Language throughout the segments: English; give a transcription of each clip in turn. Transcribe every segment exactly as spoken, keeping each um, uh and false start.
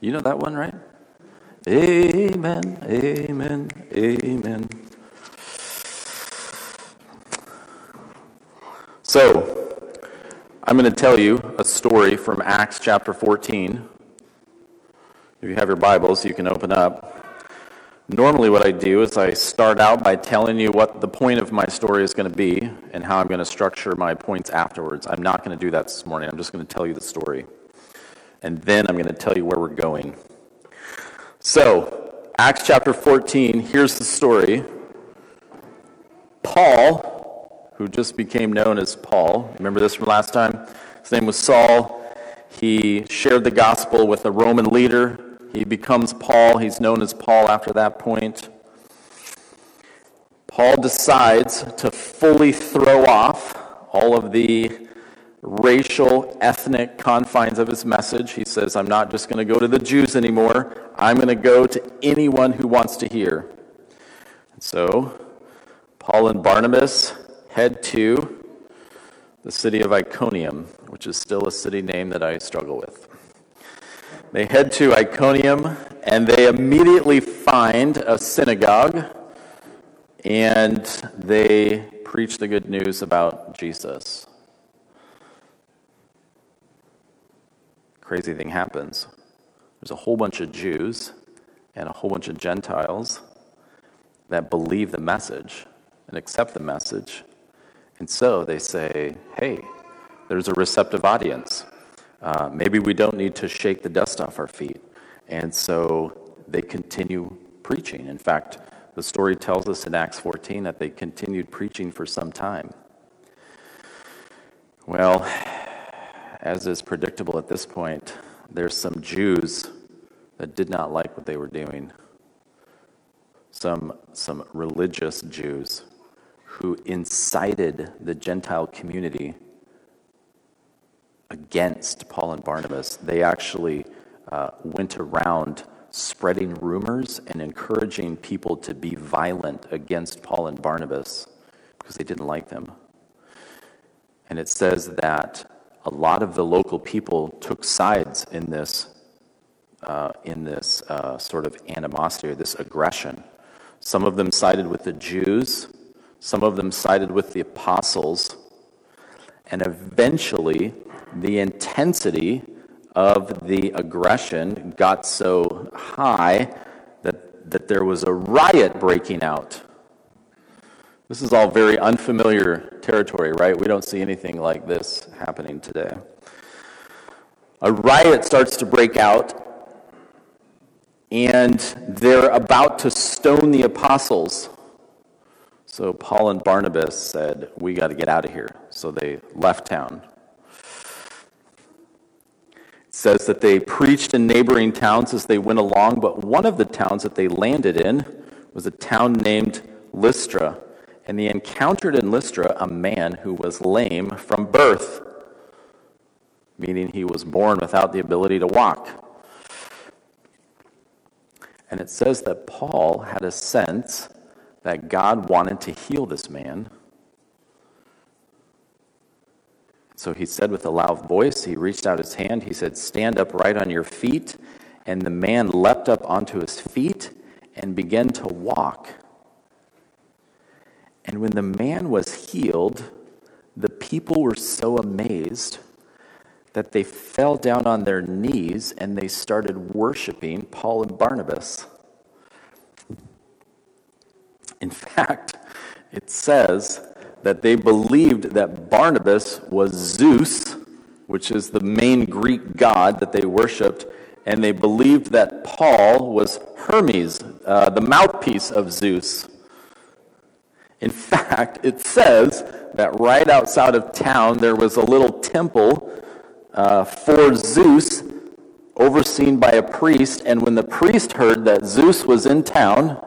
You know that one, right? Amen, amen, amen. So, I'm going to tell you a story from Acts chapter fourteen. If you have your Bibles, you can open up. Normally what I do is I start out by telling you what the point of my story is going to be and how I'm going to structure my points afterwards. I'm not going to do that this morning. I'm just going to tell you the story. And then I'm going to tell you where we're going. So, Acts chapter fourteen, here's the story. Paul, who just became known as Paul. Remember this from last time? His name was Saul. He shared the gospel with a Roman leader. He becomes Paul. He's known as Paul after that point. Paul decides to fully throw off all of the racial, ethnic confines of his message. He says, I'm not just going to go to the Jews anymore. I'm going to go to anyone who wants to hear. And so, Paul and Barnabas head to the city of Iconium, which is still a city name that I struggle with. They head to Iconium, and they immediately find a synagogue, and they preach the good news about Jesus. Crazy thing happens. There's a whole bunch of Jews and a whole bunch of Gentiles that believe the message and accept the message. And so they say, hey, there's a receptive audience. Uh, maybe we don't need to shake the dust off our feet. And so they continue preaching. In fact, the story tells us in Acts fourteen that they continued preaching for some time. Well, as is predictable at this point, there's some Jews that did not like what they were doing. Some, some religious Jews who incited the Gentile community against Paul and Barnabas. They actually uh, went around spreading rumors and encouraging people to be violent against Paul and Barnabas because they didn't like them. And it says that a lot of the local people took sides in this, uh, in this uh, sort of animosity or this aggression. Some of them sided with the Jews. Some of them sided with the apostles, and eventually the intensity of the aggression got so high that, that there was a riot breaking out. This is all very unfamiliar territory, right? We don't see anything like this happening today. A riot starts to break out, and they're about to stone the apostles. So Paul and Barnabas said, we got to get out of here. So they left town. It says that they preached in neighboring towns as they went along, but one of the towns that they landed in was a town named Lystra. And they encountered in Lystra a man who was lame from birth, meaning he was born without the ability to walk. And it says that Paul had a sense that God wanted to heal this man. So he said with a loud voice, he reached out his hand, he said, stand upright on your feet. And the man leapt up onto his feet and began to walk. And when the man was healed, the people were so amazed that they fell down on their knees and they started worshiping Paul and Barnabas. In fact, it says that they believed that Barnabas was Zeus, which is the main Greek god that they worshipped, and they believed that Paul was Hermes, uh, the mouthpiece of Zeus. In fact, it says that right outside of town there was a little temple uh, for Zeus overseen by a priest, and when the priest heard that Zeus was in town,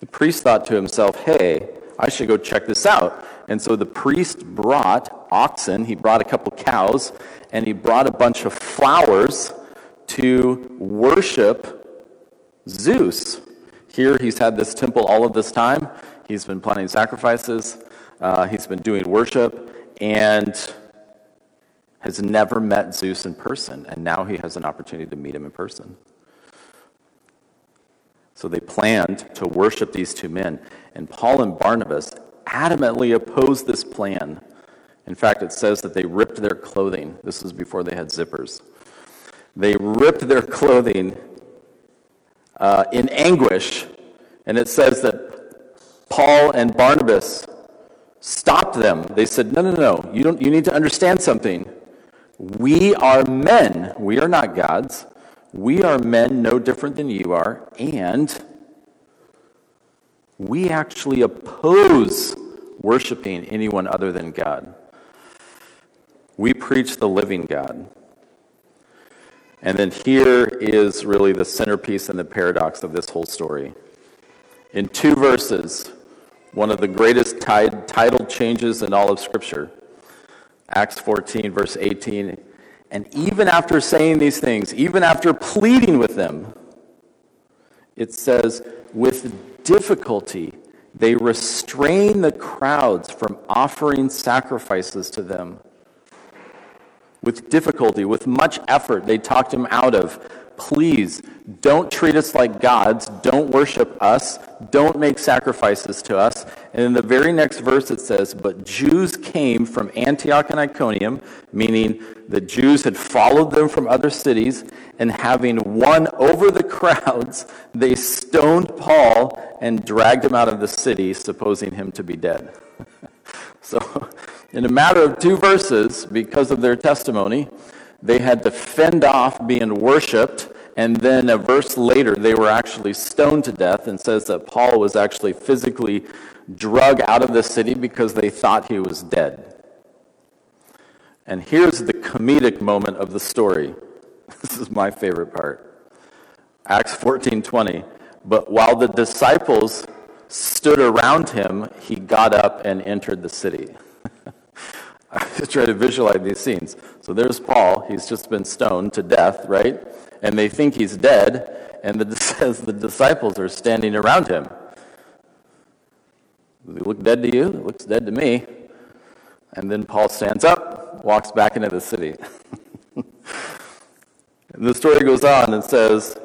the priest thought to himself, hey, I should go check this out. And so the priest brought oxen, he brought a couple cows, and he brought a bunch of flowers to worship Zeus. Here he's had this temple all of this time. He's been planning sacrifices. Uh, he's been doing worship. And has never met Zeus in person, and now he has an opportunity to meet him in person. So they planned to worship these two men, and Paul and Barnabas adamantly opposed this plan. In fact, it says that they ripped their clothing. This was before they had zippers. They ripped their clothing uh, in anguish, and it says that Paul and Barnabas stopped them. They said, no, no, no, you don't. You need to understand something. We are men. We are not gods. We are men no different than you are, and we actually oppose worshiping anyone other than God. We preach the living God. And then here is really the centerpiece and the paradox of this whole story. In two verses, one of the greatest tide, title changes in all of Scripture, Acts fourteen, verse eighteen, and even after saying these things, even after pleading with them, it says, with difficulty they restrain the crowds from offering sacrifices to them. With difficulty, with much effort, they talked him out of, please, don't treat us like gods, don't worship us, don't make sacrifices to us. And in the very next verse it says, but Jews came from Antioch and Iconium, meaning the Jews had followed them from other cities, and having won over the crowds, they stoned Paul and dragged him out of the city, supposing him to be dead. So, in a matter of two verses, because of their testimony, they had to fend off being worshipped, and then a verse later they were actually stoned to death, and says that Paul was actually physically drug out of the city because they thought he was dead. And here's the comedic moment of the story. This is my favorite part. Acts fourteen twenty. But while the disciples stood around him, he got up and entered the city. I just try to visualize these scenes. So there's Paul. He's just been stoned to death, right? And they think he's dead, and it says the disciples are standing around him. Does he look dead to you? It looks dead to me. And then Paul stands up, walks back into the city. And the story goes on and says,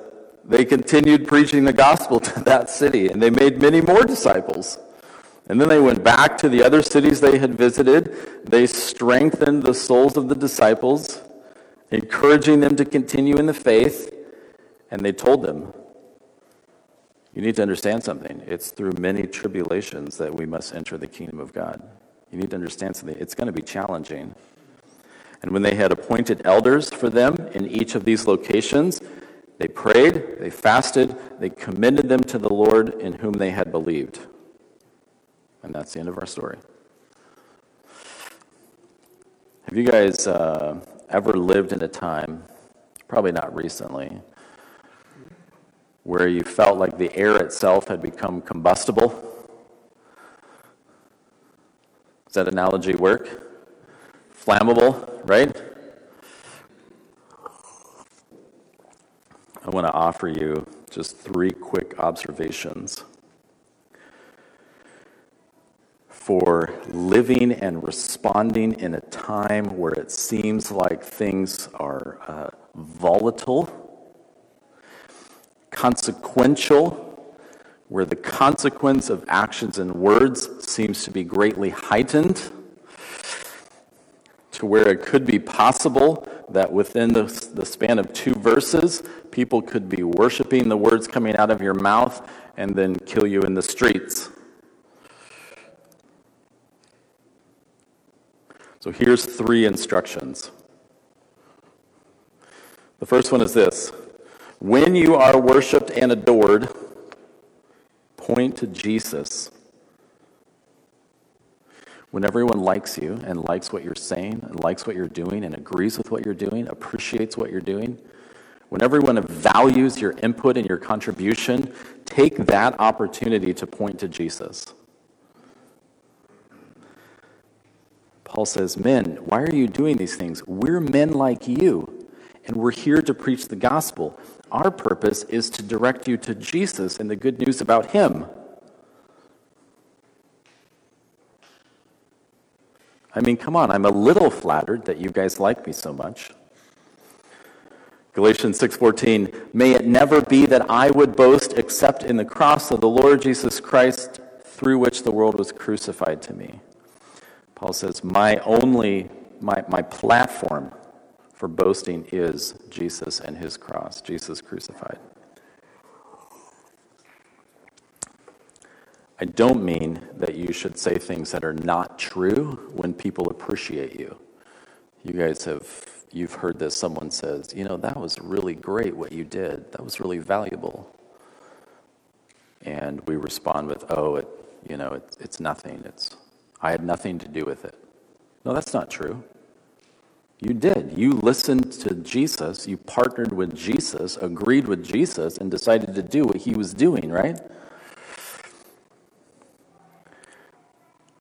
they continued preaching the gospel to that city, and they made many more disciples. And then they went back to the other cities they had visited. They strengthened the souls of the disciples, encouraging them to continue in the faith. And they told them, you need to understand something. It's through many tribulations that we must enter the kingdom of God. You need to understand something. It's going to be challenging. And when they had appointed elders for them in each of these locations, they prayed, they fasted, they commended them to the Lord in whom they had believed. And that's the end of our story. Have you guys uh, ever lived in a time, probably not recently, where you felt like the air itself had become combustible? Does that analogy work? Flammable, right? I want to offer you just three quick observations for living and responding in a time where it seems like things are uh, volatile, consequential, where the consequence of actions and words seems to be greatly heightened, to where it could be possible that within the, the span of two verses, people could be worshiping the words coming out of your mouth and then kill you in the streets. So here's three instructions. The first one is this. When you are worshiped and adored, point to Jesus. When everyone likes you and likes what you're saying and likes what you're doing and agrees with what you're doing, appreciates what you're doing, when everyone values your input and your contribution, take that opportunity to point to Jesus. Paul says, men, why are you doing these things? We're men like you, and we're here to preach the gospel. Our purpose is to direct you to Jesus and the good news about him. I mean, come on, I'm a little flattered that you guys like me so much. Galatians six fourteen, may it never be that I would boast except in the cross of the Lord Jesus Christ, through which the world was crucified to me. Paul says, my only, my, my platform for boasting is Jesus and his cross, Jesus crucified. I don't mean that you should say things that are not true when people appreciate you. You guys have, you've heard this, someone says, you know, that was really great what you did. That was really valuable. And we respond with, oh, it, you know, it, it's nothing. It's, I had nothing to do with it. No, that's not true. You did. You listened to Jesus. You partnered with Jesus, agreed with Jesus, and decided to do what he was doing, right?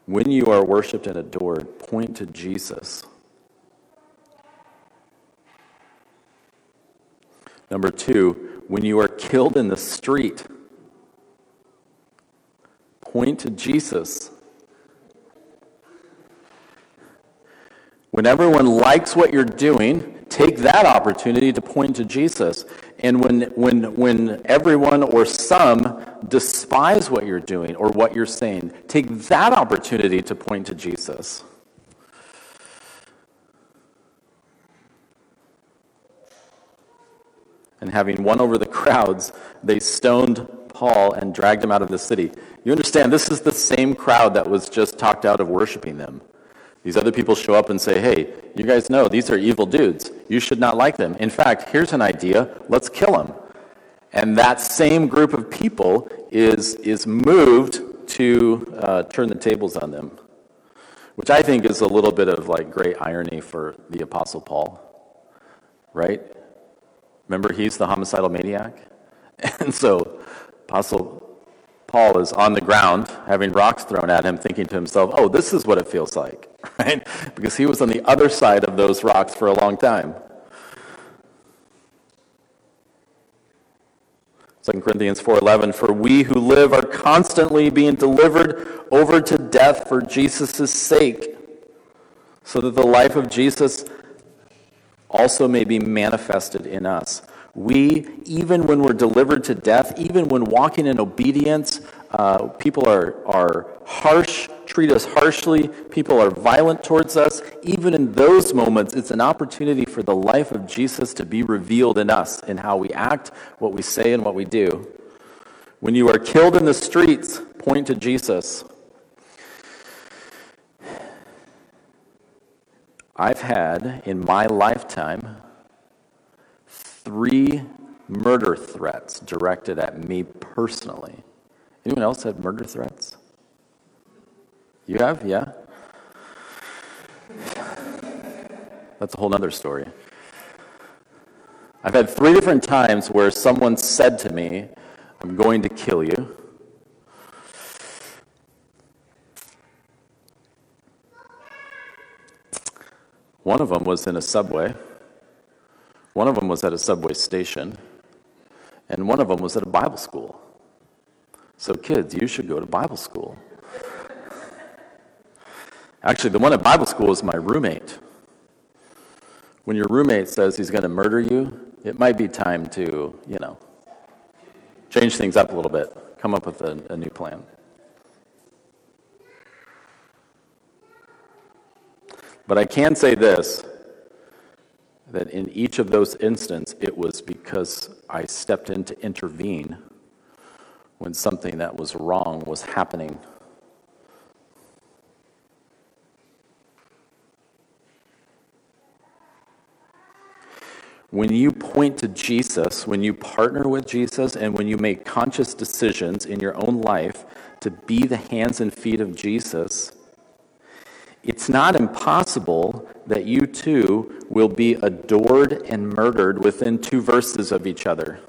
When you are worshipped and adored, point to Jesus. Number two, when you are killed in the street, point to Jesus. When everyone likes what you're doing, take that opportunity to point to Jesus. And when when when everyone or some despise what you're doing or what you're saying, take that opportunity to point to Jesus. And having won over the crowds, they stoned Paul and dragged him out of the city. You understand, this is the same crowd that was just talked out of worshiping them. These other people show up and say, hey, you guys know these are evil dudes. You should not like them. In fact, here's an idea. Let's kill them. And that same group of people is, is moved to uh, turn the tables on them, which I think is a little bit of like great irony for the Apostle Paul, right? Remember, he's the homicidal maniac. And so Apostle Paul is on the ground having rocks thrown at him, thinking to himself, oh, this is what it feels like, right? Because he was on the other side of those rocks for a long time. Second Corinthians four eleven, for we who live are constantly being delivered over to death for Jesus' sake, so that the life of Jesus also may be manifested in us. We, even when we're delivered to death, even when walking in obedience, uh, people are, are harsh, treat us harshly, people are violent towards us, even in those moments, it's an opportunity for the life of Jesus to be revealed in us, in how we act, what we say, and what we do. When you are killed in the streets, point to Jesus. I've had, in my lifetime, three murder threats directed at me personally. Anyone else had murder threats? You have? Yeah? That's a whole other story. I've had three different times where someone said to me, I'm going to kill you. One of them was in a subway. One of them was at a subway station, and one of them was at a Bible school. So kids, you should go to Bible school. Actually, the one at Bible school is my roommate. When your roommate says he's going to murder you, it might be time to, you know, change things up a little bit, come up with a, a new plan. But I can say this, that in each of those instances, it was because I stepped in to intervene when something that was wrong was happening. When you point to Jesus, when you partner with Jesus, and when you make conscious decisions in your own life to be the hands and feet of Jesus, it's not impossible that you too will be adored and murdered within two verses of each other.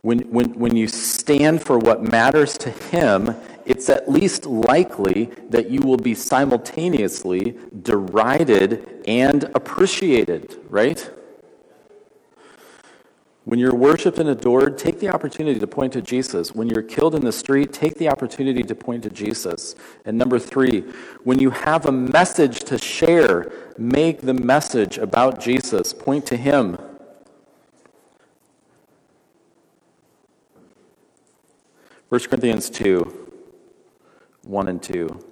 When, when, when you stand for what matters to him, it's at least likely that you will be simultaneously derided and appreciated, right? When you're worshipped and adored, take the opportunity to point to Jesus. When you're killed in the street, take the opportunity to point to Jesus. And number three, when you have a message to share, make the message about Jesus. Point to him. First Corinthians two, one and two.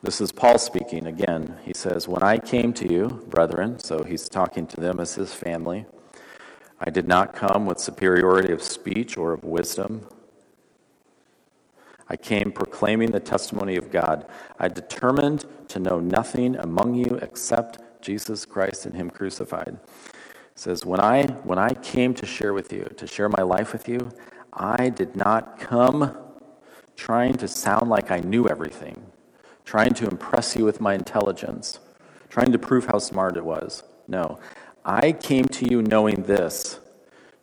This is Paul speaking again. He says, "When I came to you, brethren," so he's talking to them as his family, "I did not come with superiority of speech or of wisdom. I came proclaiming the testimony of God. I determined to know nothing among you except Jesus Christ and him crucified." It says, when I when I came to share with you, to share my life with you, I did not come trying to sound like I knew everything, trying to impress you with my intelligence, trying to prove how smart it was. No. I came to you knowing this,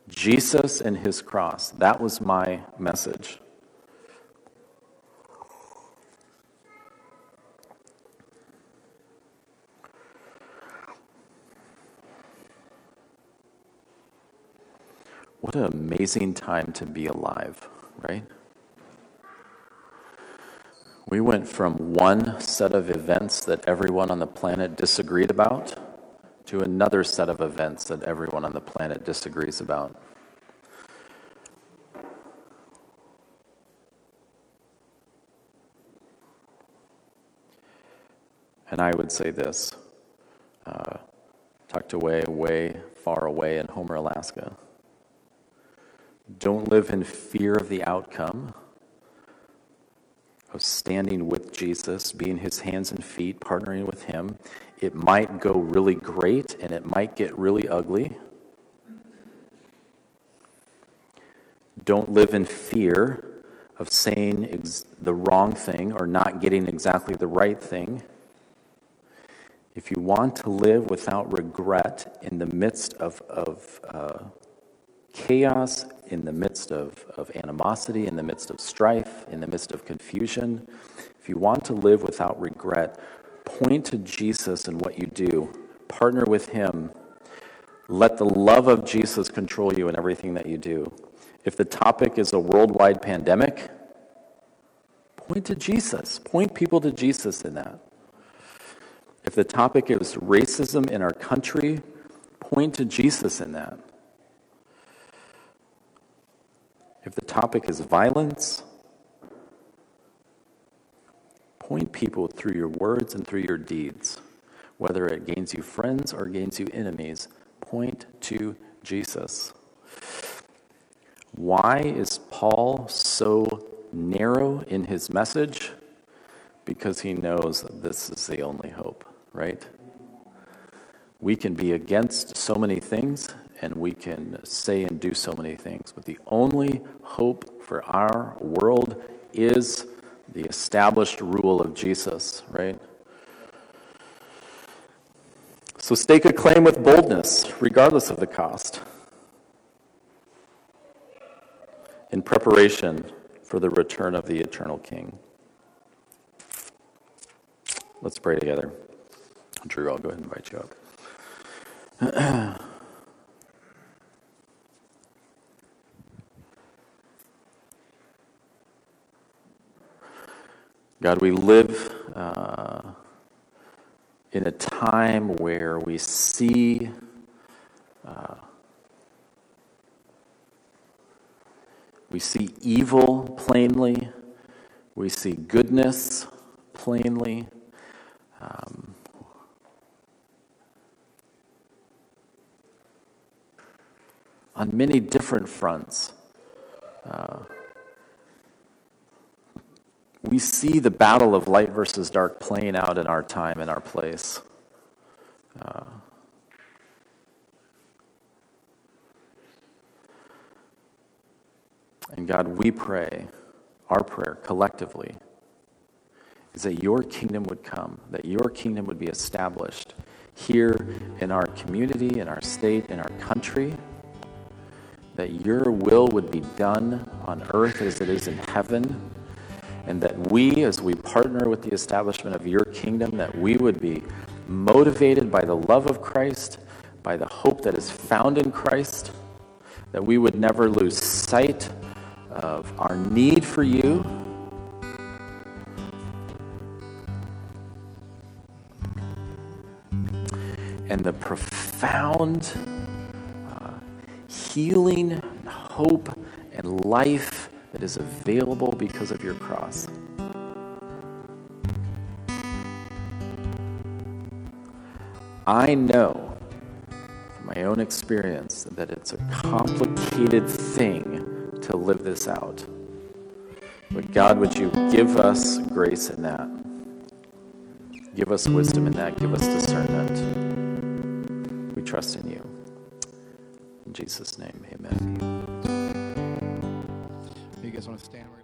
Jesus and his cross. That was my message. What an amazing time to be alive, right? We went from one set of events that everyone on the planet disagreed about to another set of events that everyone on the planet disagrees about. And I would say this, uh, tucked away, way far away in Homer, Alaska. Don't live in fear of the outcome of standing with Jesus, being his hands and feet, partnering with him. It might go really great, and it might get really ugly. Don't live in fear of saying ex- the wrong thing or not getting exactly the right thing. If you want to live without regret in the midst of, of uh, chaos, in the midst of, of animosity, in the midst of strife, in the midst of confusion, if you want to live without regret, point to Jesus in what you do. Partner with him. Let the love of Jesus control you in everything that you do. If the topic is a worldwide pandemic, point to Jesus. Point people to Jesus in that. If the topic is racism in our country, point to Jesus in that. If the topic is violence, point people through your words and through your deeds. Whether it gains you friends or gains you enemies, point to Jesus. Why is Paul so narrow in his message? Because he knows that this is the only hope, right? We can be against so many things, and we can say and do so many things, but the only hope for our world is the established rule of Jesus, right? So stake a claim with boldness, regardless of the cost, in preparation for the return of the eternal King. Let's pray together. Drew, I'll go ahead and invite you up. God, we live uh, in a time where we see uh, we see evil plainly, we see goodness plainly. Um, on many different fronts. Uh, We see the battle of light versus dark playing out in our time, in our place. Uh, and God, we pray, our prayer collectively, is that your kingdom would come, that your kingdom would be established here in our community, in our state, in our country, that your will would be done on earth as it is in heaven, and that we, as we partner with the establishment of your kingdom, that we would be motivated by the love of Christ, by the hope that is found in Christ, that we would never lose sight of our need for you, and the profound uh, healing, hope, and life that is available because of your cross. I know from my own experience that it's a complicated thing to live this out. But God, would you give us grace in that? Give us wisdom in that. Give us discernment. We trust in you. In Jesus' name, amen. You guys want to stand?